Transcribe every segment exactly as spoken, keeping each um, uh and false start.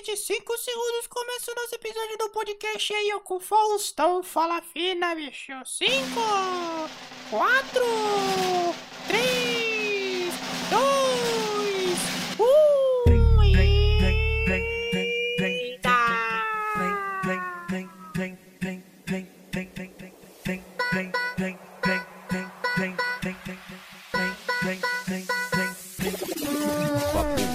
daqui de cinco segundos começa o nosso episódio do podcast aí, eu com o Faustão. Fala fina, bicho. cinco, quatro, três, dois, um.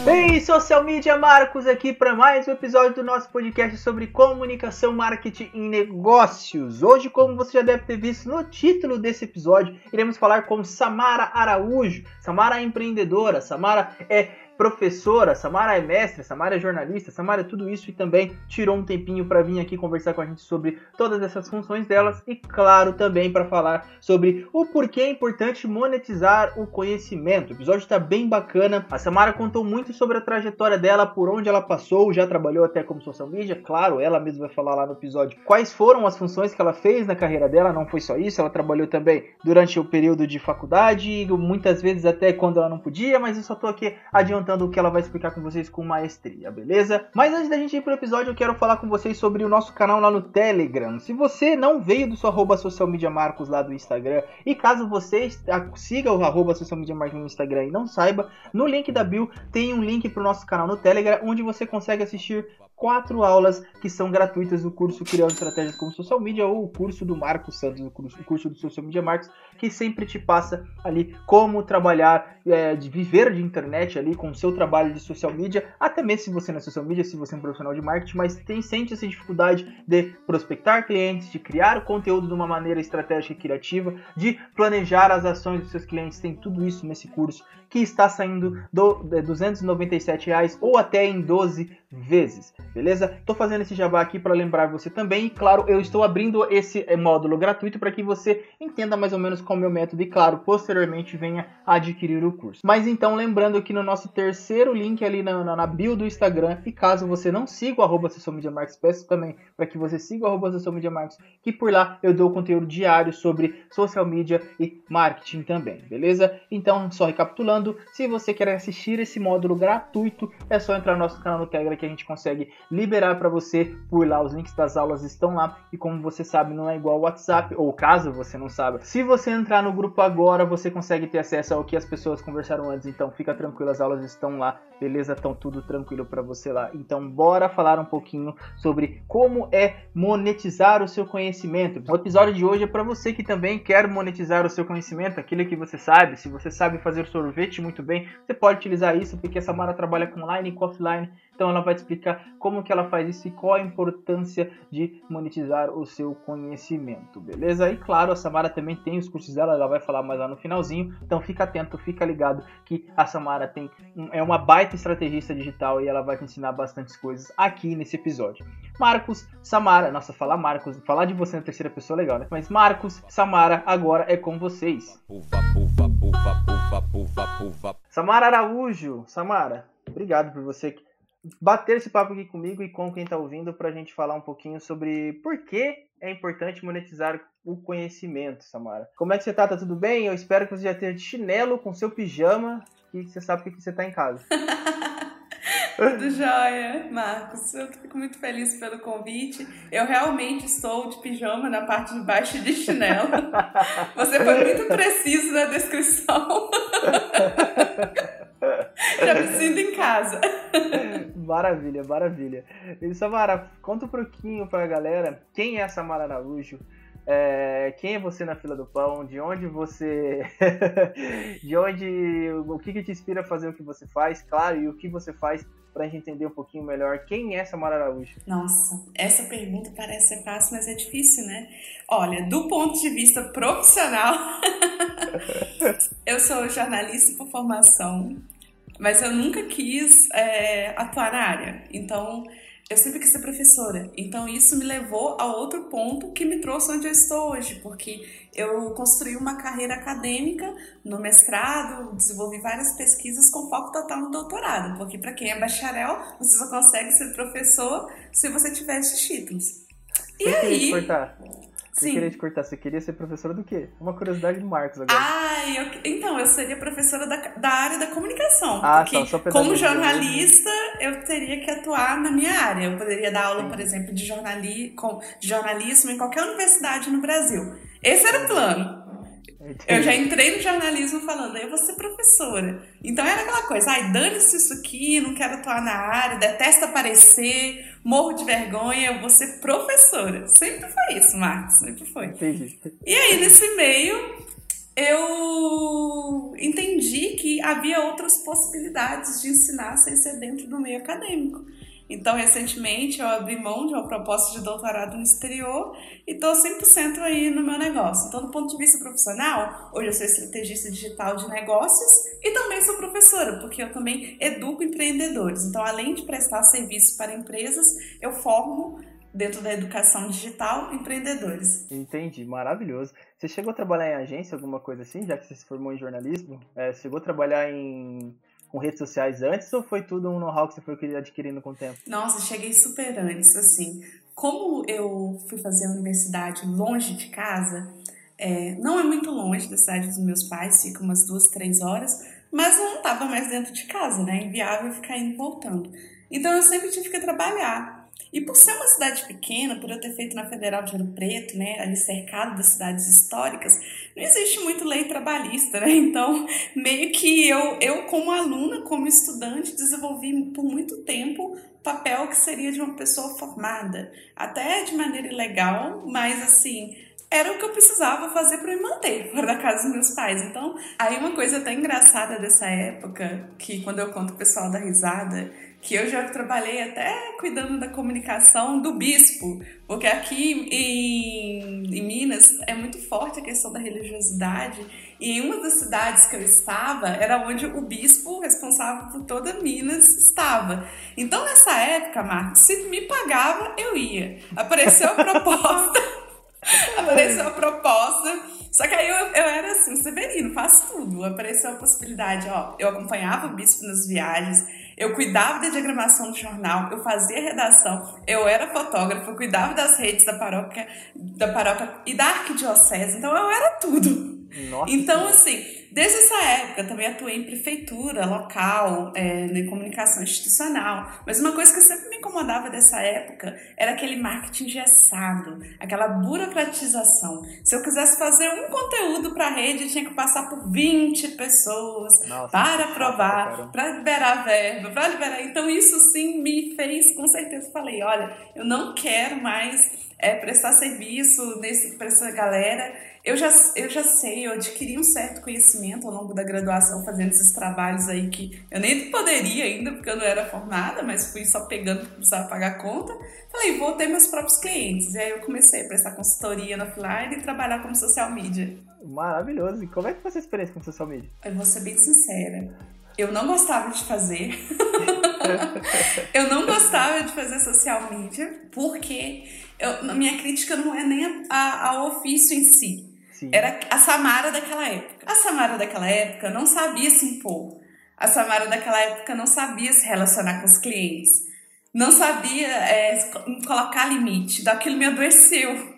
Ei, Social Media Marcos aqui para mais um episódio do nosso podcast sobre comunicação, marketing e negócios. Hoje, como você já deve ter visto no título desse episódio, iremos falar com Samara Araújo. Samara é empreendedora, Samara é professora, Samara é mestre, Samara é jornalista, Samara é tudo isso e também tirou um tempinho para vir aqui conversar com a gente sobre todas essas funções delas e, claro, também para falar sobre o porquê é importante monetizar o conhecimento. O episódio está bem bacana. A Samara contou muito sobre a trajetória dela, por onde ela passou, já trabalhou até como social media, claro, ela mesma vai falar lá no episódio quais foram as funções que ela fez na carreira dela, não foi só isso, ela trabalhou também durante o período de faculdade, muitas vezes até quando ela não podia, mas eu só tô aqui adiantando o que ela vai explicar com vocês com maestria, beleza? Mas antes da gente ir pro episódio, eu quero falar com vocês sobre o nosso canal lá no Telegram. Se você não veio do seu arroba Social Media Marcos lá do Instagram, e caso você siga o arroba Social Media Marcos no Instagram e não saiba, no link da bio tem um link pro nosso canal no Telegram, onde você consegue assistir quatro aulas que são gratuitas do curso Criando Estratégias como Social Media ou o curso do Marcos Santos, o curso, o curso do Social Media Marcos, que sempre te passa ali como trabalhar, é, de viver de internet ali com o seu trabalho de social media, até mesmo se você não é social media, se você é um profissional de marketing, mas tem, sente essa dificuldade de prospectar clientes, de criar o conteúdo de uma maneira estratégica e criativa, de planejar as ações dos seus clientes, tem tudo isso nesse curso que está saindo do duzentos e noventa e sete reais ou até em doze vezes. Beleza? Tô fazendo esse jabá aqui para lembrar você também e, claro, eu estou abrindo esse módulo gratuito para que você entenda mais ou menos qual é o meu método e, claro, posteriormente venha adquirir o curso. Mas então, lembrando que no nosso terceiro link ali na, na, na bio do Instagram, e caso você não siga o arroba Social Media Marcos, peço também para que você siga o arroba Social Media Marcos, que por lá eu dou conteúdo diário sobre social media e marketing também, beleza? Então, só recapitulando, se você quer assistir esse módulo gratuito, é só entrar no nosso canal no Telegram que a gente consegue liberar para você por lá, os links das aulas estão lá e, como você sabe, não é igual ao WhatsApp, ou caso você não saiba, se você entrar no grupo agora você consegue ter acesso ao que as pessoas conversaram antes, então fica tranquilo, as aulas estão lá, beleza? Estão tudo tranquilo para você lá. Então bora falar um pouquinho sobre como é monetizar o seu conhecimento. O episódio de hoje é para você que também quer monetizar o seu conhecimento, aquilo que você sabe. Se você sabe fazer sorvete muito bem, você pode utilizar isso, porque a Samara trabalha com online e com offline. Então ela vai te explicar como que ela faz isso e qual a importância de monetizar o seu conhecimento, beleza? E claro, a Samara também tem os cursos dela, ela vai falar mais lá no finalzinho. Então fica atento, fica ligado que a Samara tem, é uma baita estrategista digital e ela vai te ensinar bastantes coisas aqui nesse episódio. Marcos, Samara, nossa, falar Marcos, falar de você na terceira pessoa é legal, né? Mas Marcos, Samara, agora é com vocês. Uva, uva, uva, uva, uva, uva. Samara Araújo, Samara, obrigado por você que bater esse papo aqui comigo e com quem está ouvindo para a gente falar um pouquinho sobre por que é importante monetizar o conhecimento, Samara. Como é que você tá? Tá tudo bem? Eu espero que você já esteja de chinelo com seu pijama e você sabe que você tá em casa. Tudo jóia, Marcos. Eu fico muito feliz pelo convite. Eu realmente estou de pijama na parte de baixo de chinelo. Você foi muito preciso na descrição. Já me sinto em casa. Maravilha, maravilha. E Samara, conta um pouquinho pra galera quem é a Samara Araújo, é, quem é você na fila do pão, de onde você... de onde... o que, que te inspira a fazer o que você faz, claro, e o que você faz pra gente entender um pouquinho melhor quem é Samara Araújo. Nossa, essa pergunta parece ser fácil, mas é difícil, né? Olha, do ponto de vista profissional, eu sou jornalista por formação, mas eu nunca quis é, atuar na área, então eu sempre quis ser professora, então isso me levou a outro ponto que me trouxe onde eu estou hoje, porque eu construí uma carreira acadêmica no mestrado, desenvolvi várias pesquisas com foco total no doutorado, porque para quem é bacharel, você só consegue ser professor se você tiver esses títulos. E aí... Sim. Você queria te cortar, você queria ser professora do quê? Uma curiosidade do Marcos agora. Ah, eu, então, eu seria professora da, da área da comunicação. Ah, porque só, só como jornalista, eu teria que atuar na minha área. Eu poderia dar aula, Sim. por exemplo, de, jornali, com, de jornalismo em qualquer universidade no Brasil. Esse era o plano. Eu já entrei no jornalismo falando, eu vou ser professora. Então era aquela coisa, ai, dane-se isso aqui, não quero atuar na área, detesto aparecer, morro de vergonha, eu vou ser professora. Sempre foi isso, Marcos, sempre foi. Entendi. E aí, nesse meio, eu entendi que havia outras possibilidades de ensinar sem ser dentro do meio acadêmico. Então, recentemente, eu abri mão de uma proposta de doutorado no exterior e estou cem por cento aí no meu negócio. Então, do ponto de vista profissional, hoje eu sou estrategista digital de negócios e também sou professora, porque eu também educo empreendedores. Então, além de prestar serviço para empresas, eu formo, dentro da educação digital, empreendedores. Entendi, maravilhoso. Você chegou a trabalhar em agência, alguma coisa assim, já que você se formou em jornalismo? É, chegou a trabalhar em... com redes sociais antes, ou foi tudo um know-how que você foi adquirindo com o tempo? Nossa, cheguei super antes, assim. Como eu fui fazer a universidade longe de casa, é, não é muito longe da cidade dos meus pais, fica umas duas, três horas, mas eu não estava mais dentro de casa, né? Inviável ficar indo e voltando. Então eu sempre tive que trabalhar. E por ser uma cidade pequena, por eu ter feito na Federal de Rio Preto, né, ali cercado das cidades históricas, não existe muito lei trabalhista, né? Então, meio que eu, eu como aluna, como estudante, desenvolvi por muito tempo o papel que seria de uma pessoa formada, até de maneira ilegal, mas assim, era o que eu precisava fazer para me manter fora da casa dos meus pais. Então, aí uma coisa até engraçada dessa época, que quando eu conto o pessoal dá risada, que eu já trabalhei até cuidando da comunicação do bispo, porque aqui em, em Minas é muito forte a questão da religiosidade, e em uma das cidades que eu estava era onde o bispo responsável por toda Minas estava. Então nessa época, Marcos, se me pagava, eu ia. Apareceu a proposta, apareceu a proposta... Só que aí eu, eu era assim, severino, faço tudo. Apareceu a possibilidade, ó, eu acompanhava o bispo nas viagens, eu cuidava da diagramação do jornal, eu fazia redação, eu era fotógrafa, eu cuidava das redes da paróquia, da paróquia e da arquidiocese, então eu era tudo. Nossa. Então, assim, desde essa época também atuei em prefeitura, local, é, em comunicação institucional, mas uma coisa que sempre me incomodava dessa época era aquele marketing engessado, aquela burocratização. Se eu quisesse fazer um conteúdo para a rede, eu tinha que passar por vinte pessoas, Nossa, para aprovar, para liberar verba, para liberar... Então, isso sim me fez, com certeza, falei, olha, eu não quero mais... É, prestar serviço para essa galera. Eu já, eu já sei, eu adquiri um certo conhecimento ao longo da graduação fazendo esses trabalhos aí que eu nem poderia ainda, porque eu não era formada, mas fui só pegando porque precisava pagar conta. Falei, vou ter meus próprios clientes. E aí eu comecei a prestar consultoria na offline e trabalhar como social media. Maravilhoso. E como é que foi a sua experiência com social media? Eu vou ser bem sincera. Eu não gostava de fazer. Eu não gostava de fazer social media, porque eu, a minha crítica não é nem ao ofício em si. Sim. Era a Samara daquela época. A Samara daquela época não sabia se impor. A Samara daquela época não sabia se relacionar com os clientes. Não sabia é, colocar limite. Daquilo me adoeceu.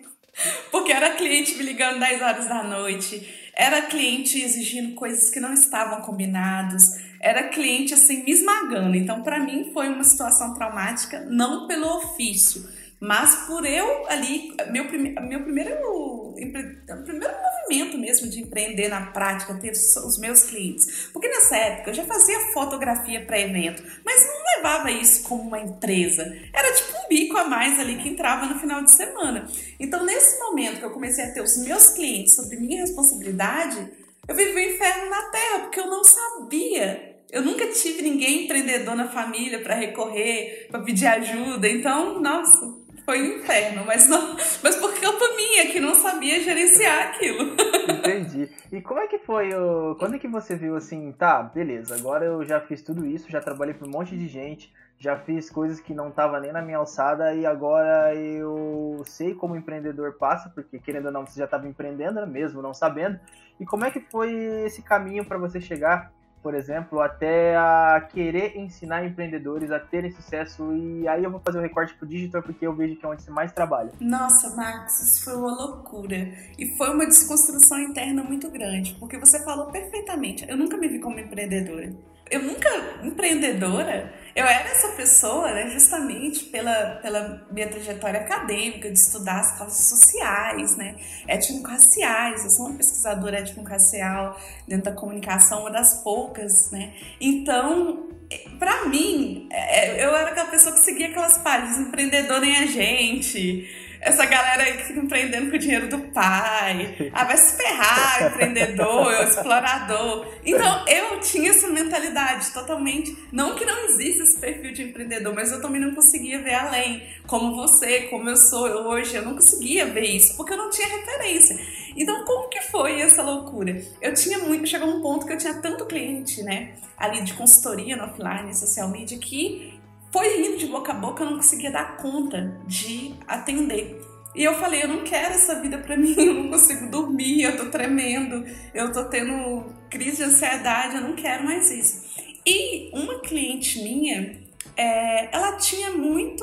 Porque era cliente me ligando dez horas da noite. Era cliente exigindo coisas que não estavam combinadas. Era cliente, assim, me esmagando. Então, para mim, foi uma situação traumática, não pelo ofício, mas por eu ali... Meu, prime, meu primeiro, empre, primeiro movimento mesmo de empreender na prática, ter os meus clientes. Porque nessa época, eu já fazia fotografia para evento, mas não levava isso como uma empresa. Era tipo um bico a mais ali que entrava no final de semana. Então, nesse momento que eu comecei a ter os meus clientes sobre minha responsabilidade... Eu vivi o inferno na terra, porque eu não sabia. Eu nunca tive ninguém empreendedor na família para recorrer, para pedir ajuda. Então, nossa, foi um inferno. Mas, não, mas por culpa minha, que não sabia gerenciar aquilo. Entendi. E como é que foi? O, quando é que você viu assim, tá, beleza, agora eu já fiz tudo isso, já trabalhei para um monte de gente, já fiz coisas que não tava nem na minha alçada e agora eu sei como o empreendedor passa, porque querendo ou não, você já estava empreendendo mesmo, não sabendo. E como é que foi esse caminho para você chegar por exemplo, até a querer ensinar empreendedores a terem sucesso. E aí eu vou fazer um recorte pro digital, porque eu vejo que é onde você mais trabalha. Nossa, Marcos, isso foi uma loucura. E foi uma desconstrução interna muito grande, porque você falou perfeitamente. Eu nunca me vi como empreendedora. Eu nunca... Empreendedora? Eu era essa pessoa, né, justamente pela, pela minha trajetória acadêmica, de estudar as causas sociais, né, étnico-raciais. Eu sou uma pesquisadora étnico-racial dentro da comunicação, uma das poucas, né. Então, pra mim, eu era aquela pessoa que seguia aquelas páginas, empreendedor nem a gente... Essa galera aí que fica empreendendo com o dinheiro do pai. Ah, vai se ferrar, empreendedor, explorador. Então, eu tinha essa mentalidade totalmente... Não que não exista esse perfil de empreendedor, mas eu também não conseguia ver além. Como você, como eu sou hoje, eu não conseguia ver isso, porque eu não tinha referência. Então, como que foi essa loucura? Eu tinha muito... Chegou um ponto que eu tinha tanto cliente, né? Ali de consultoria no offline, social media, que... Foi indo de boca a boca, eu não conseguia dar conta de atender. E eu falei, eu não quero essa vida pra mim, eu não consigo dormir, eu tô tremendo, eu tô tendo crise de ansiedade, eu não quero mais isso. E uma cliente minha, é, ela tinha muito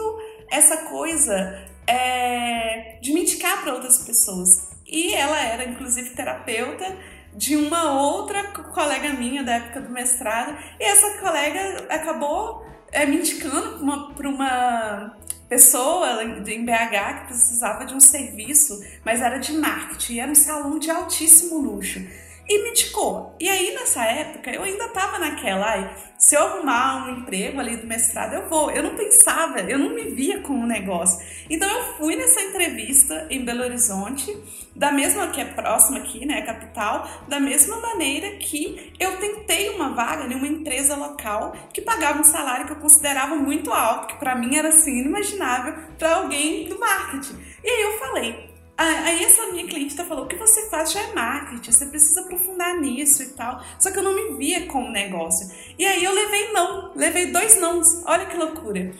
essa coisa é, de me indicar pra outras pessoas. E ela era, inclusive, terapeuta de uma outra colega minha da época do mestrado. E essa colega acabou... É, me indicando para uma, uma pessoa em B H que precisava de um serviço, mas era de marketing, era um salão de altíssimo luxo. E me indicou. E aí, nessa época, eu ainda estava naquela, ai, se eu arrumar um emprego ali do mestrado, eu vou. Eu não pensava, eu não me via como um negócio. Então, eu fui nessa entrevista em Belo Horizonte, da mesma que é próxima aqui, né, capital, da mesma maneira que eu tentei uma vaga em uma empresa local que pagava um salário que eu considerava muito alto, que para mim era, assim, inimaginável para alguém do marketing. E aí, eu falei... Aí essa minha cliente falou, o que você faz já é marketing, você precisa aprofundar nisso e tal. Só que eu não me via como negócio. E aí eu levei não, levei dois nãos, olha que loucura.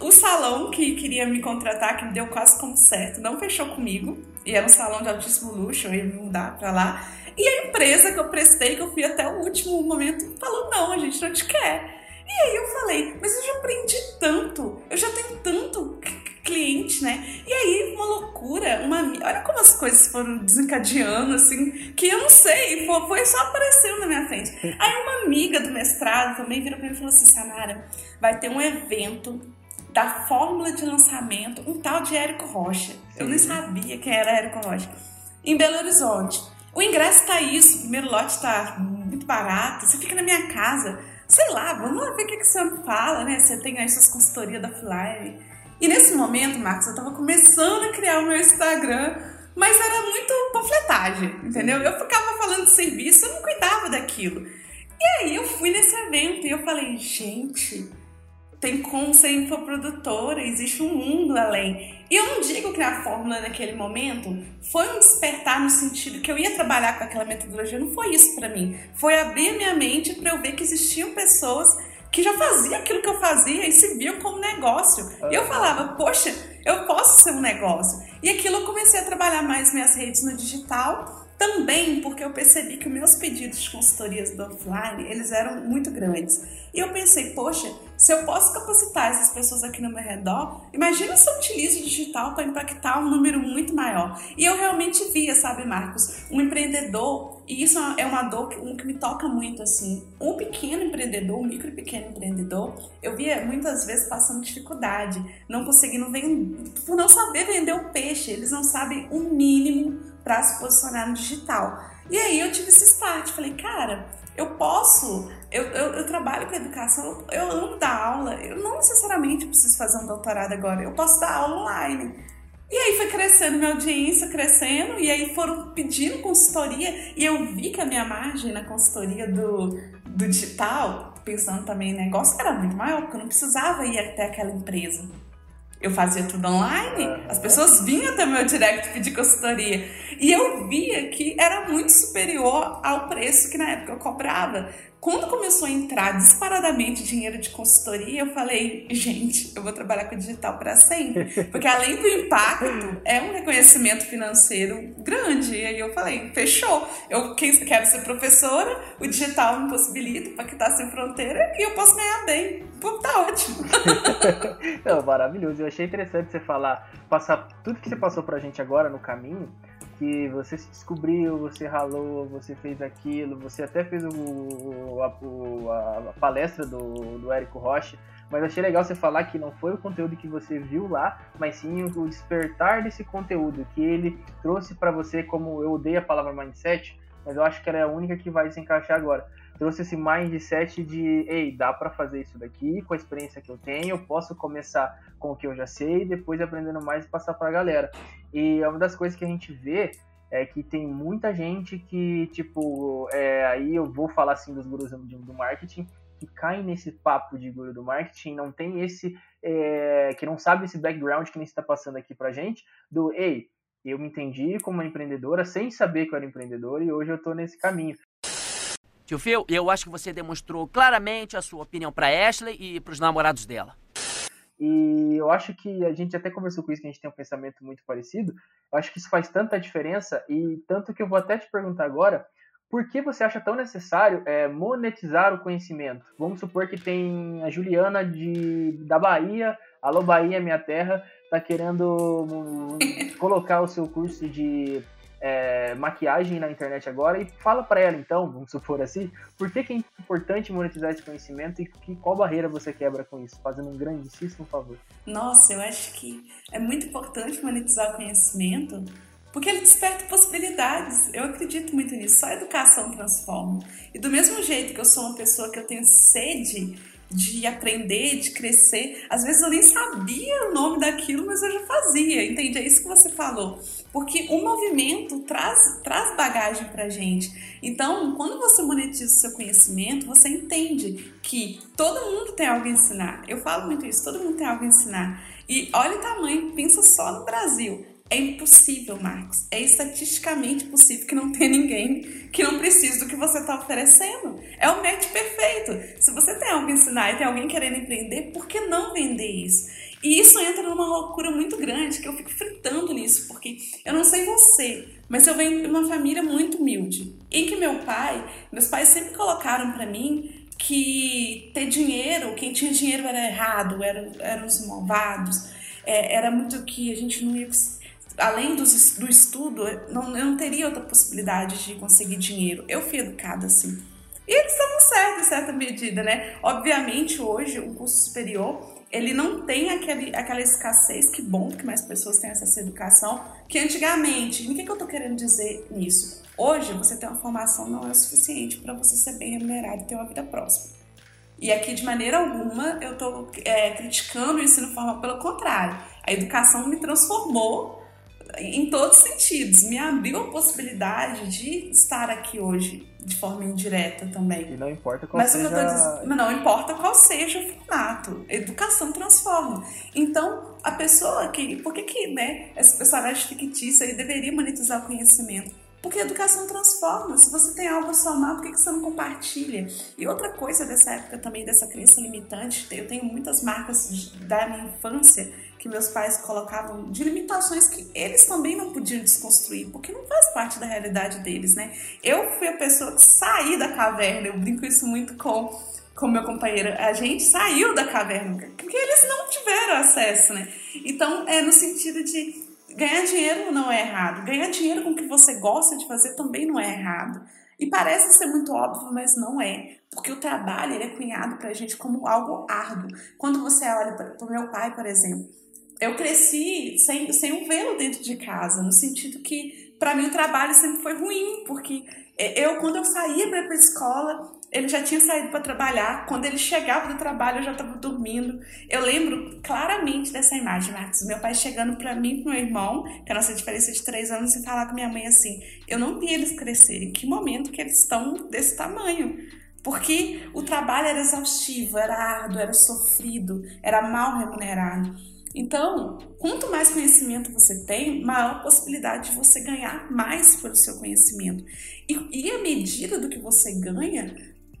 O salão que queria me contratar, que me deu quase como certo, não fechou comigo. E era um salão de altíssimo luxo, eu ia me mudar pra lá. E a empresa que eu prestei, que eu fui até o último momento, falou, não, a gente não te quer. E aí eu falei, mas eu já aprendi tanto, eu já tenho tanto... cliente, né? E aí, uma loucura, uma... olha como as coisas foram desencadeando, assim, que eu não sei, foi só apareceu na minha frente. Aí uma amiga do mestrado também virou pra mim e falou assim, Samara, vai ter um evento da fórmula de lançamento, um tal de Érico Rocha. Eu nem sabia quem era Érico Rocha. Em Belo Horizonte. O ingresso tá isso, o primeiro lote tá muito barato, você fica na minha casa, sei lá, vamos lá ver o que, que você fala, né? Você tem aí suas consultorias da Fly. E nesse momento, Marcos, eu tava começando a criar o meu Instagram, mas era muito panfletagem, entendeu? Eu ficava falando de serviço, eu não cuidava daquilo. E aí eu fui nesse evento e eu falei, gente, tem como ser infoprodutora, existe um mundo além. E eu não digo que a fórmula naquele momento foi um despertar no sentido que eu ia trabalhar com aquela metodologia, não foi isso pra mim. Foi abrir minha mente pra eu ver que existiam pessoas... que já fazia aquilo que eu fazia e se viu como negócio. E eu falava, poxa, eu posso ser um negócio. E aquilo eu comecei a trabalhar mais minhas redes no digital, também porque eu percebi que meus pedidos de consultorias do offline, eles eram muito grandes. E eu pensei, poxa, se eu posso capacitar essas pessoas aqui no meu redor, imagina se eu utilizo o digital para impactar um número muito maior. E eu realmente via, sabe, Marcos, um empreendedor... E isso é uma dor que, um, que me toca muito, assim. Um pequeno empreendedor, um micro e pequeno empreendedor, eu via muitas vezes passando dificuldade, não conseguindo vender, por não saber vender o peixe, eles não sabem o mínimo para se posicionar no digital. E aí eu tive esse start, falei, cara, eu posso, eu, eu, eu trabalho com educação, eu, eu amo dar aula, eu não necessariamente preciso fazer um doutorado agora, eu posso dar aula online. E aí foi crescendo minha audiência, crescendo, e aí foram pedindo consultoria, e eu vi que a minha margem na consultoria do, do digital, pensando também em negócio, era muito maior, porque eu não precisava ir até aquela empresa. Eu fazia tudo online, as pessoas vinham até o meu direct pedir consultoria. E eu via que era muito superior ao preço que na época eu cobrava. Quando começou a entrar disparadamente dinheiro de consultoria, eu falei, gente, eu vou trabalhar com digital para sempre. Porque além do impacto, é um reconhecimento financeiro grande. E aí eu falei, fechou. Eu quero ser professora, o digital me possibilita, para que tá sem fronteira, e eu posso ganhar bem. Pô, tá ótimo. Não, maravilhoso. Eu achei interessante você falar, passar tudo que você passou pra gente agora no caminho, que você se descobriu, você ralou, você fez aquilo, você até fez o, a, o, a palestra do, do Érico Rocha, mas achei legal você falar que não foi o conteúdo que você viu lá, mas sim o despertar desse conteúdo, que ele trouxe para você, como eu odeio a palavra mindset, mas eu acho que ela é a única que vai se encaixar agora. Trouxe esse mindset de, ei, dá para fazer isso daqui, com a experiência que eu tenho, eu posso começar com o que eu já sei, e depois aprendendo mais e passar para a galera. E uma das coisas que a gente vê é que tem muita gente que, tipo, é, aí eu vou falar assim dos gurus do marketing, que caem nesse papo de guru do marketing, não tem esse, é, que não sabe esse background que nem você está passando aqui para gente, do, ei, eu me entendi como uma empreendedora, sem saber que eu era empreendedora, e hoje eu estou nesse caminho. Tio Phil, eu acho que você demonstrou claramente a sua opinião para Ashley e para os namorados dela. E eu acho que a gente até conversou com isso, que a gente tem um pensamento muito parecido. Eu acho que isso faz tanta diferença, e tanto que eu vou até te perguntar agora, por que você acha tão necessário é, monetizar o conhecimento? Vamos supor que tem a Juliana de, da Bahia, alô Bahia, minha terra, tá querendo colocar o seu curso de... É, maquiagem na internet agora, e fala pra ela então, vamos supor assim, por que, que é importante monetizar esse conhecimento e que, qual barreira você quebra com isso, fazendo um grandíssimo favor. Nossa, eu acho que é muito importante monetizar o conhecimento, porque ele desperta possibilidades. Eu acredito muito nisso, só a educação transforma. E do mesmo jeito que eu sou uma pessoa que eu tenho sede de aprender, de crescer. Às vezes eu nem sabia o nome daquilo, mas eu já fazia, entende? É isso que você falou. Porque o movimento traz, traz bagagem pra gente. Então, quando você monetiza o seu conhecimento, você entende que todo mundo tem algo a ensinar. Eu falo muito isso, todo mundo tem algo a ensinar. E olha o tamanho, pensa só no Brasil. É impossível, Marcos. É estatisticamente possível que não tenha ninguém que não precise do que você está oferecendo. É o match perfeito. Se você tem algo a ensinar e tem alguém querendo empreender, por que não vender isso? E isso entra numa loucura muito grande, que eu fico fritando nisso, porque eu não sei você, mas eu venho de uma família muito humilde, em que meu pai, meus pais sempre colocaram para mim que ter dinheiro, quem tinha dinheiro era errado, eram, eram os malvados, é, era muito que a gente não ia conseguir. Além do, do estudo, não, eu não teria outra possibilidade de conseguir dinheiro. Eu fui educada assim. E eles estavam certos, em certa medida, né? Obviamente, hoje, o curso superior, ele não tem aquele, aquela escassez. Que bom que mais pessoas têm acesso à educação que antigamente. E o que, que eu tô querendo dizer nisso? Hoje, você ter uma formação não é o suficiente para você ser bem remunerado e ter uma vida próspera. E aqui, de maneira alguma, eu tô é, criticando o ensino formal. Pelo contrário, a educação me transformou em todos os sentidos, me abriu a possibilidade de estar aqui hoje, de forma indireta também. E não importa qual Mas seja... eu tô dizendo, mas não importa qual seja o formato, a educação transforma. Então, a pessoa que... Por que que, né, essa personagem fictícia aí deveria monetizar o conhecimento? Porque a educação transforma. Se você tem algo a somar, por que que você não compartilha? E outra coisa dessa época também, dessa crença limitante, eu tenho muitas marcas da minha infância que meus pais colocavam de limitações que eles também não podiam desconstruir, porque não faz parte da realidade deles, né? Eu fui a pessoa que saí da caverna, eu brinco isso muito com com meu companheiro, a gente saiu da caverna, porque eles não tiveram acesso, né? Então, é no sentido de ganhar dinheiro não é errado, ganhar dinheiro com o que você gosta de fazer também não é errado. E parece ser muito óbvio, mas não é. Porque o trabalho, ele é cunhado pra gente como algo árduo. Quando você olha para o meu pai, por exemplo, eu cresci sem, sem um velo dentro de casa, no sentido que, para mim, o trabalho sempre foi ruim, porque eu, quando eu saía para ir para a escola, ele já tinha saído para trabalhar, quando ele chegava do trabalho, eu já estava dormindo. Eu lembro claramente dessa imagem, Marcos, meu pai chegando para mim e para meu irmão, que é a nossa diferença de três anos, e falar com minha mãe assim, eu não vi eles crescerem, que momento que eles estão desse tamanho? Porque o trabalho era exaustivo, era árduo, era sofrido, era mal remunerado. Então, quanto mais conhecimento você tem, maior possibilidade de você ganhar mais pelo seu conhecimento. E, e a medida do que você ganha,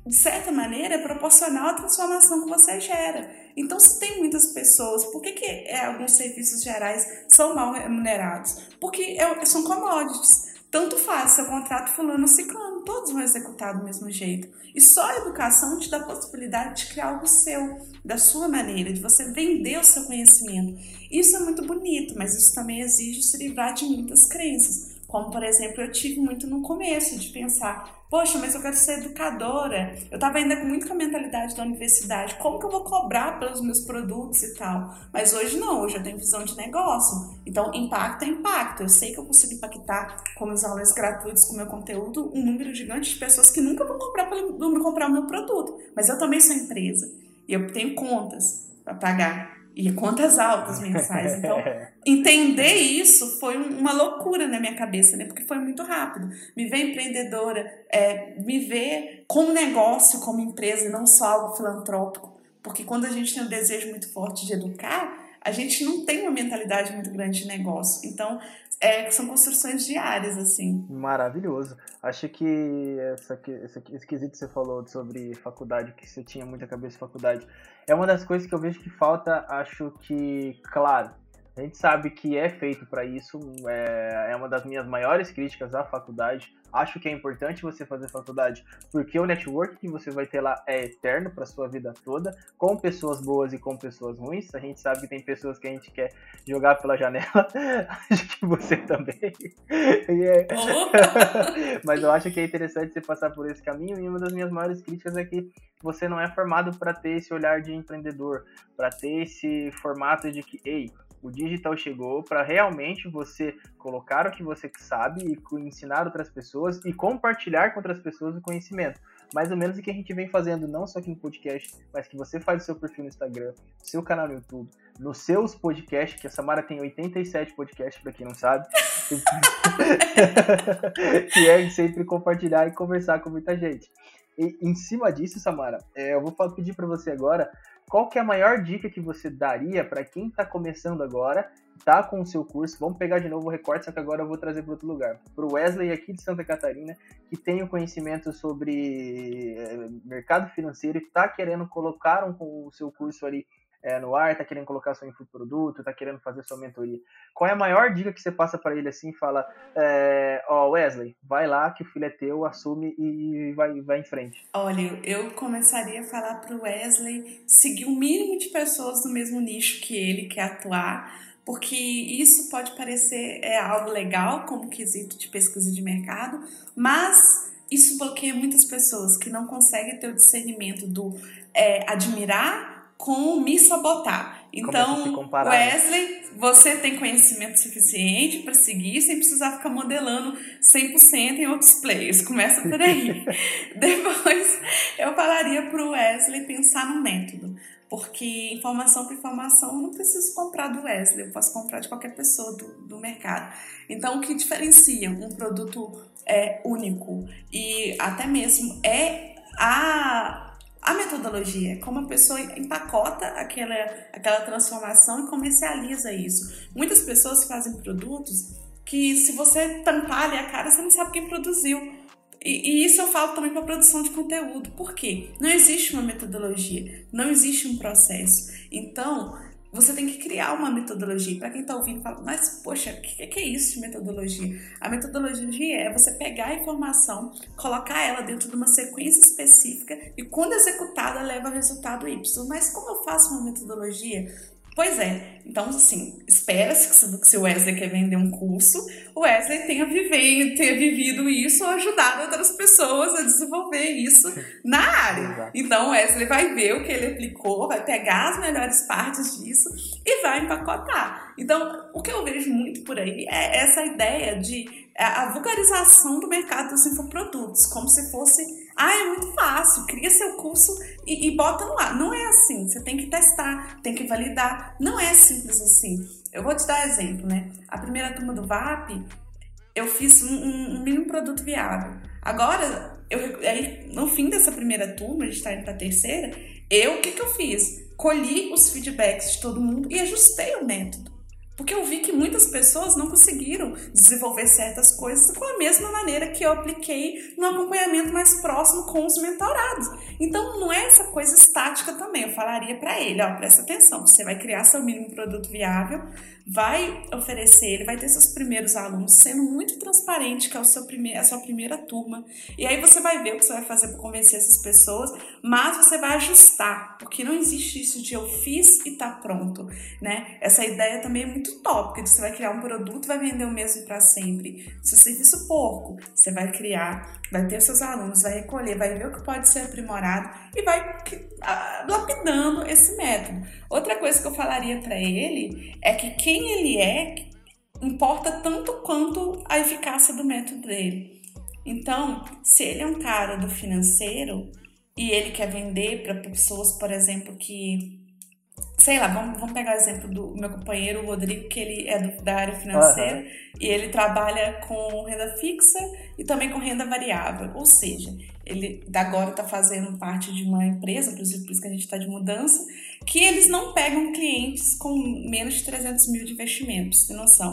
de certa maneira, é proporcional à transformação que você gera. Então, se tem muitas pessoas, por que, que é, alguns serviços gerais são mal remunerados? Porque é, são commodities. Tanto faz, seu contrato fulano ou ciclano, todos vão executar do mesmo jeito. E só a educação te dá a possibilidade de criar algo seu, da sua maneira, de você vender o seu conhecimento. Isso é muito bonito, mas isso também exige se livrar de muitas crenças. Como, por exemplo, eu tive muito no começo de pensar, poxa, mas eu quero ser educadora. Eu estava ainda muito com a mentalidade da universidade, como que eu vou cobrar pelos meus produtos e tal? Mas hoje não, hoje eu tenho visão de negócio. Então, impacto é impacto. Eu sei que eu consigo impactar com as aulas gratuitas, com o meu conteúdo, um número gigante de pessoas que nunca vão comprar, pelo, vão comprar o meu produto. Mas eu também sou empresa e eu tenho contas para pagar. E contas altas mensais, então entender isso foi uma loucura na minha cabeça, né? Porque foi muito rápido, me ver empreendedora, é, me ver como negócio, como empresa e não só algo filantrópico, porque quando a gente tem um desejo muito forte de educar, a gente não tem uma mentalidade muito grande de negócio, então é, são construções diárias, assim. Maravilhoso, acho que essa, esse, esse quesito que você falou sobre faculdade, que você tinha muita cabeça de faculdade, é uma das coisas que eu vejo que falta, acho que, claro, a gente sabe que é feito para isso, é, é uma das minhas maiores críticas à faculdade, acho que é importante você fazer faculdade, porque o network que você vai ter lá é eterno para sua vida toda, com pessoas boas e com pessoas ruins. A gente sabe que tem pessoas que a gente quer jogar pela janela, acho que você também. É. Mas eu acho que é interessante você passar por esse caminho, e uma das minhas maiores críticas é que você não é formado para ter esse olhar de empreendedor, para ter esse formato de que, ei, o digital chegou para realmente você colocar o que você sabe e ensinar outras pessoas e compartilhar com outras pessoas o conhecimento. Mais ou menos o que a gente vem fazendo, não só aqui no podcast, mas que você faz o seu perfil no Instagram, seu canal no YouTube, nos seus podcasts, que a Samara tem oitenta e sete podcasts, para quem não sabe, que é sempre compartilhar e conversar com muita gente. E em cima disso, Samara, eu vou pedir para você agora, qual que é a maior dica que você daria para quem está começando agora, tá com o seu curso? Vamos pegar de novo o recorte, só que agora eu vou trazer para outro lugar. Para o Wesley aqui de Santa Catarina, que tem o conhecimento sobre mercado financeiro e está querendo colocar um, o seu curso ali é, no ar, está querendo colocar seu infoproduto, está querendo fazer sua mentoria. Qual é a maior dica que você passa para ele assim e fala, é, ó Wesley, vai lá que o filho é teu, assume e vai, vai em frente? Olha, eu começaria a falar para o Wesley seguir o mínimo de pessoas do mesmo nicho que ele quer atuar, porque isso pode parecer é, algo legal como quesito de pesquisa de mercado, mas isso bloqueia muitas pessoas que não conseguem ter o discernimento do é, admirar com me sabotar. Então, comparar, Wesley, você tem conhecimento suficiente para seguir sem precisar ficar modelando cem por cento em outros players. Começa por aí. Depois, eu falaria para o Wesley pensar no método. Porque informação por informação eu não preciso comprar do Wesley, eu posso comprar de qualquer pessoa do, do mercado. Então, o que diferencia um produto é, único e até mesmo é a, a metodologia, como a pessoa empacota aquela, aquela transformação e comercializa isso. Muitas pessoas fazem produtos que, se você tampar ali a cara, você não sabe quem produziu. E, e isso eu falo também para a produção de conteúdo. Por quê? Não existe uma metodologia, não existe um processo. Então, você tem que criar uma metodologia. Para quem está ouvindo, fala, mas, poxa, o que, que é isso de metodologia? A metodologia é você pegar a informação, colocar ela dentro de uma sequência específica e, quando executada, leva resultado Y. Mas como eu faço uma metodologia? Pois é, então assim, espera-se que se o Wesley quer vender um curso, o Wesley tenha, viver, tenha vivido isso ou ajudado outras pessoas a desenvolver isso na área. Então o Wesley vai ver o que ele aplicou, vai pegar as melhores partes disso e vai empacotar. Então, o que eu vejo muito por aí é essa ideia de a vulgarização do mercado dos infoprodutos, como se fosse, ah, é muito fácil, cria seu curso e, e bota no ar. Não é assim, você tem que testar, tem que validar, não é simples assim. Eu vou te dar um exemplo, né? A primeira turma do V A P, eu fiz um, um, um mínimo produto viável. Agora, eu, aí, no fim dessa primeira turma, a gente está indo para a terceira, eu, o que que eu fiz? Colhi os feedbacks de todo mundo e ajustei o método. Porque eu vi que muitas pessoas não conseguiram desenvolver certas coisas com a mesma maneira que eu apliquei no acompanhamento mais próximo com os mentorados. Então, não é essa coisa estática também. Eu falaria para ele, ó, presta atenção, você vai criar seu mínimo produto viável, vai oferecer, ele vai ter seus primeiros alunos, sendo muito transparente, que é o seu prime- a sua primeira turma. E aí você vai ver o que você vai fazer para convencer essas pessoas, mas você vai ajustar, porque não existe isso de eu fiz e tá pronto, né? Essa ideia também é muito tópico, você vai criar um produto e vai vender o mesmo para sempre. Se o serviço porco, você vai criar, vai ter os seus alunos, vai recolher, vai ver o que pode ser aprimorado e vai lapidando esse método. Outra coisa que eu falaria para ele é que quem ele é importa tanto quanto a eficácia do método dele. Então, se ele é um cara do financeiro e ele quer vender para pessoas, por exemplo, que... Sei lá, vamos, vamos pegar o exemplo do meu companheiro, o Rodrigo, que ele é do, da área financeira, uhum. E ele trabalha com renda fixa e também com renda variável. Ou seja, ele agora está fazendo parte de uma empresa, inclusive por isso que a gente está de mudança, que eles não pegam clientes com menos de trezentos mil de investimentos, tem noção.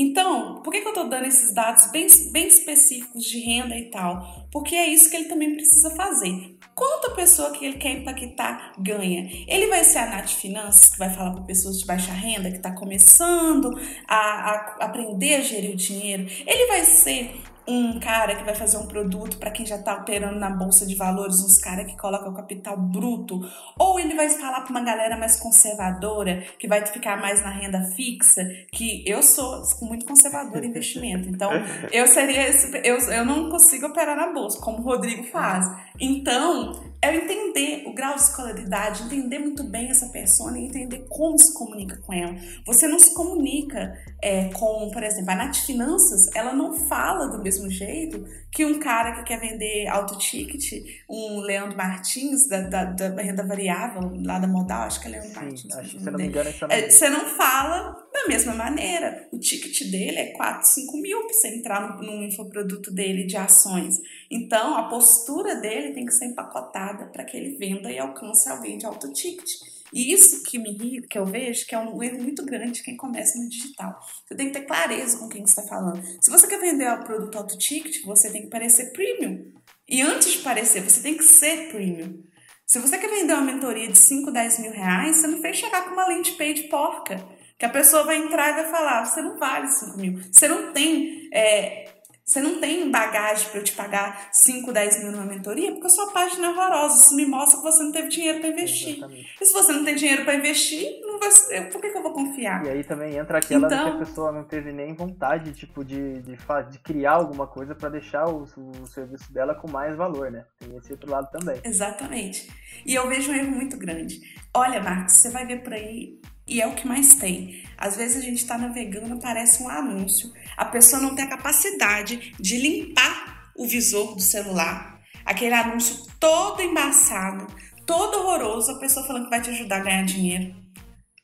Então, por que que eu estou dando esses dados bem, bem específicos de renda e tal? Porque é isso que ele também precisa fazer. Quanta pessoa que ele quer impactar ganha? Ele vai ser a Nath Finanças, que vai falar para pessoas de baixa renda, que está começando a, a aprender a gerir o dinheiro. Ele vai ser um cara que vai fazer um produto para quem já está operando na bolsa de valores, uns caras que colocam o capital bruto, ou ele vai falar para uma galera mais conservadora, que vai ficar mais na renda fixa, que eu sou muito conservadora em investimento, então eu seria esse, eu, eu não consigo operar na bolsa, como o Rodrigo faz. Então, é entender o grau de escolaridade, entender muito bem essa persona e entender como se comunica com ela. Você não se comunica é, com, por exemplo, a Nath Finanças, ela não fala do mesmo jeito que um cara que quer vender alto ticket, um Leandro Martins da, da, da renda variável, lá da Modal, acho que é Leandro Sim, Martins. Acho que, se não me engano, é, você não fala da mesma maneira. O ticket dele é quatro, cinco mil para você entrar no, no infoproduto dele de ações. Então, a postura dele tem que ser empacotada para que ele venda e alcance alguém de alto ticket. E isso que me ri, que eu vejo, que é um erro muito grande de quem começa no digital. Você tem que ter clareza com quem você está falando. Se você quer vender o produto alto ticket, você tem que parecer premium. E antes de parecer, você tem que ser premium. Se você quer vender uma mentoria de cinco, dez mil reais, você não fez chegar com uma landing page porca, que a pessoa vai entrar e vai falar, você não vale cinco mil, você não tem... É, Você não tem bagagem para eu te pagar cinco, dez mil numa mentoria, porque a sua página é horrorosa. Isso me mostra que você não teve dinheiro para investir. Exatamente. E se você não tem dinheiro para investir, não vai ser, por que que eu vou confiar? E aí também entra aquela então, que a pessoa não teve nem vontade tipo, de, de, de criar alguma coisa para deixar o, o serviço dela com mais valor, né? Tem esse outro lado também. Exatamente. E eu vejo um erro muito grande. Olha, Marcos, você vai ver por aí... E é o que mais tem. Às vezes a gente está navegando, aparece um anúncio. A pessoa não tem a capacidade de limpar o visor do celular. Aquele anúncio todo embaçado, todo horroroso, a pessoa falando que vai te ajudar a ganhar dinheiro.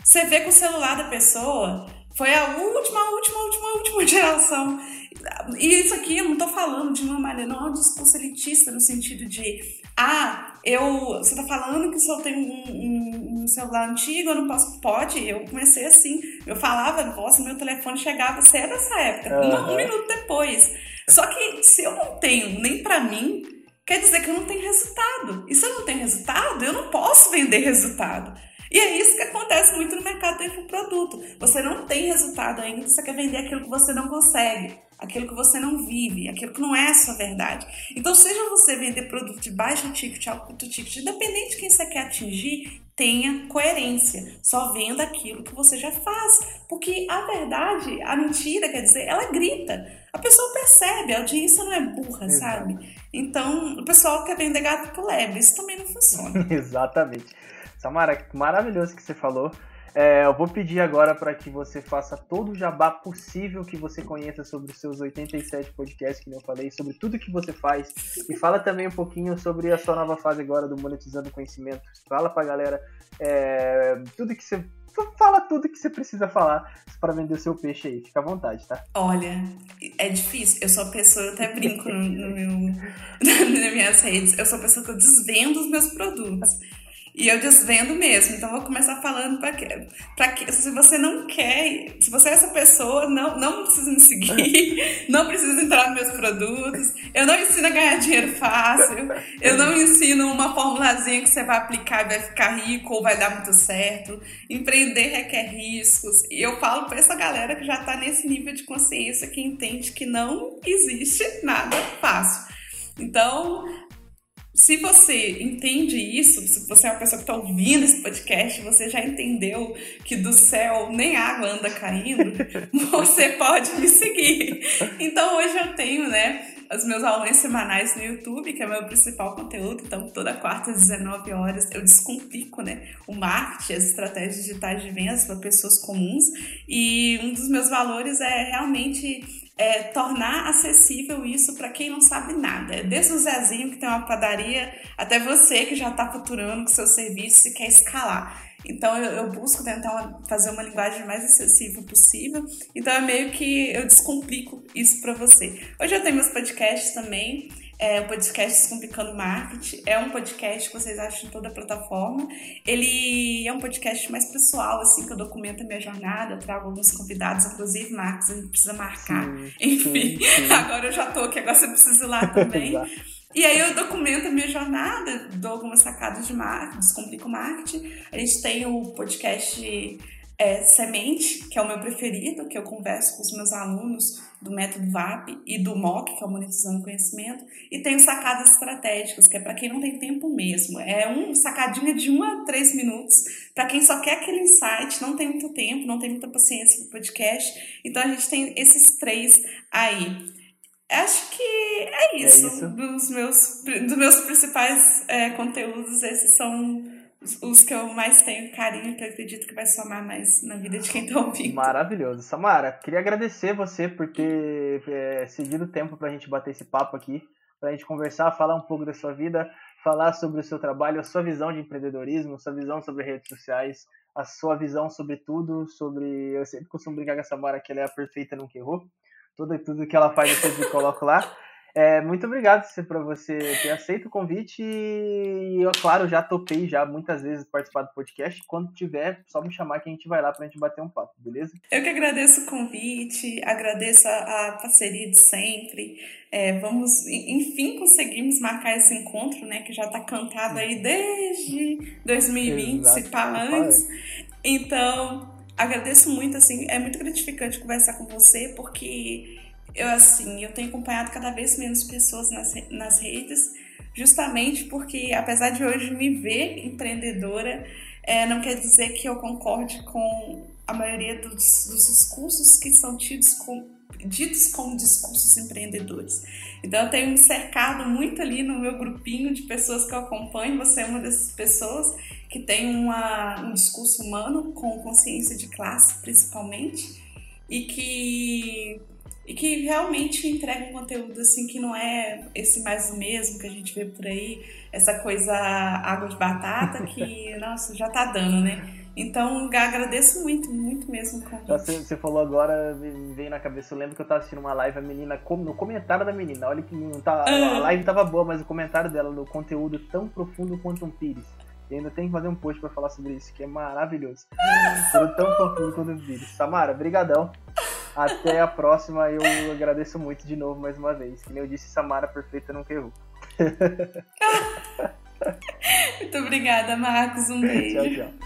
Você vê que o celular da pessoa foi a última, a última, a última, a última geração. E isso aqui eu não tô falando de uma maneira, não é um discurso elitista no sentido de ah, eu, você tá falando que se eu tenho um, um, um celular antigo, eu não posso, pode, eu comecei assim, eu falava, nossa, meu telefone chegava, você é dessa época, uhum. um, um minuto depois, só que se eu não tenho nem pra mim, quer dizer que eu não tenho resultado, e se eu não tenho resultado, eu não posso vender resultado. E é isso que acontece muito no mercado do infoproduto. Você não tem resultado ainda, você quer vender aquilo que você não consegue, aquilo que você não vive, aquilo que não é a sua verdade. Então, seja você vender produto de baixo ticket, alto ticket, independente de quem você quer atingir, tenha coerência. Só venda aquilo que você já faz. Porque a verdade, a mentira, quer dizer, ela grita. A pessoa percebe, a audiência não é burra, Exatamente. Sabe? Então, o pessoal quer vender gato por lebre. Isso também não funciona. Exatamente. Samara, maravilhoso que você falou. É, eu vou pedir agora para que você faça todo o jabá possível que você conheça sobre os seus oitenta e sete podcasts, que nem eu falei, sobre tudo que você faz. E fala também um pouquinho sobre a sua nova fase agora do Monetizando Conhecimento. Fala para a galera é, tudo que você fala tudo que você precisa falar para vender o seu peixe aí, fica à vontade, tá? Olha, é difícil, eu sou a pessoa, eu até brinco no, no meu, nas minhas redes, eu sou a pessoa que eu desvendo os meus produtos. E eu desvendo mesmo, então vou começar falando para que, para que, se você não quer, se você é essa pessoa, não, não precisa me seguir, não precisa entrar nos meus produtos, eu não ensino a ganhar dinheiro fácil, eu não ensino uma formulazinha que você vai aplicar e vai ficar rico ou vai dar muito certo, empreender requer riscos, e eu falo para essa galera que já está nesse nível de consciência que entende que não existe nada fácil. Então, se você entende isso, se você é uma pessoa que está ouvindo esse podcast, você já entendeu que do céu nem água anda caindo, você pode me seguir. Então hoje eu tenho, né, os meus aulões semanais no YouTube, que é o meu principal conteúdo, então toda quarta às dezenove horas eu descomplico, né, o marketing, as estratégias digitais de vendas para pessoas comuns, e um dos meus valores é realmente... É, tornar acessível isso para quem não sabe nada. Desde o Zezinho, que tem uma padaria, até você que já está faturando com seu serviço e quer escalar. Então eu, eu busco tentar uma, fazer uma linguagem mais acessível possível. Então é meio que eu descomplico isso para você. Hoje eu tenho meus podcasts também. É, o podcast Descomplicando o Marketing é um podcast que vocês acham em toda a plataforma. Ele é um podcast mais pessoal, assim, que eu documento a minha jornada, eu trago alguns convidados, inclusive Marcos, a gente precisa marcar. Sim, Enfim, sim, sim. Agora eu já tô aqui, agora você precisa ir lá também. E aí eu documento a minha jornada, dou algumas sacadas de marketing, descomplico o marketing. A gente tem o podcast é, Semente, que é o meu preferido, que eu converso com os meus alunos do método V A P e do M O C, que é o Monetizando Conhecimento, e tem sacadas estratégicas, que é para quem não tem tempo mesmo. É um sacadinha de um a três minutos, para quem só quer aquele insight, não tem muito tempo, não tem muita paciência para o podcast. Então a gente tem esses três aí. Acho que é isso. É isso. Dos, meus, dos meus principais é, conteúdos, esses são os que eu mais tenho carinho, que eu acredito que vai somar mais na vida de quem tá ouvindo. Maravilhoso. Samara, queria agradecer você por ter é, cedido o tempo pra gente bater esse papo aqui, pra gente conversar, falar um pouco da sua vida, falar sobre o seu trabalho, a sua visão de empreendedorismo, a sua visão sobre redes sociais, a sua visão sobre tudo, sobre... Eu sempre costumo brincar com a Samara que ela é a perfeita, nunca errou. Tudo, tudo que ela faz eu sempre coloco lá. É, muito obrigado por você ter aceito o convite e eu, claro, já topei já muitas vezes participar do podcast. Quando tiver, só me chamar que a gente vai lá pra gente bater um papo, beleza? Eu que agradeço o convite, agradeço a, a parceria de sempre. É, vamos, enfim, conseguimos marcar esse encontro, né, que já tá cantado aí desde dois mil e vinte, se pá antes. Então, agradeço muito, assim, é muito gratificante conversar com você, porque... Eu, assim, eu tenho acompanhado cada vez menos pessoas nas, nas redes, justamente porque, apesar de hoje me ver empreendedora, é, não quer dizer que eu concorde com a maioria dos, dos discursos que são tidos como, ditos como discursos empreendedores. Então, eu tenho me cercado muito ali no meu grupinho de pessoas que eu acompanho, você é uma dessas pessoas que tem uma, um discurso humano com consciência de classe, principalmente, e que... E que realmente entrega um conteúdo assim que não é esse mais o mesmo que a gente vê por aí, essa coisa água de batata que, nossa, já tá dando, né? Então, agradeço muito, muito mesmo. Você, você falou agora, me veio na cabeça, eu lembro que eu tava assistindo uma live, a menina, no comentário da menina, olha que não tá, a live tava boa, mas o comentário dela, no conteúdo tão profundo quanto um pires. E ainda tem que fazer um post pra falar sobre isso, que é maravilhoso. Tão profundo quanto um pires. Samara, brigadão. Até a próxima, eu agradeço muito de novo, mais uma vez. Que nem eu disse, Samara perfeita nunca errou. Muito obrigada, Marcos. Um beijo. Tchau, tchau.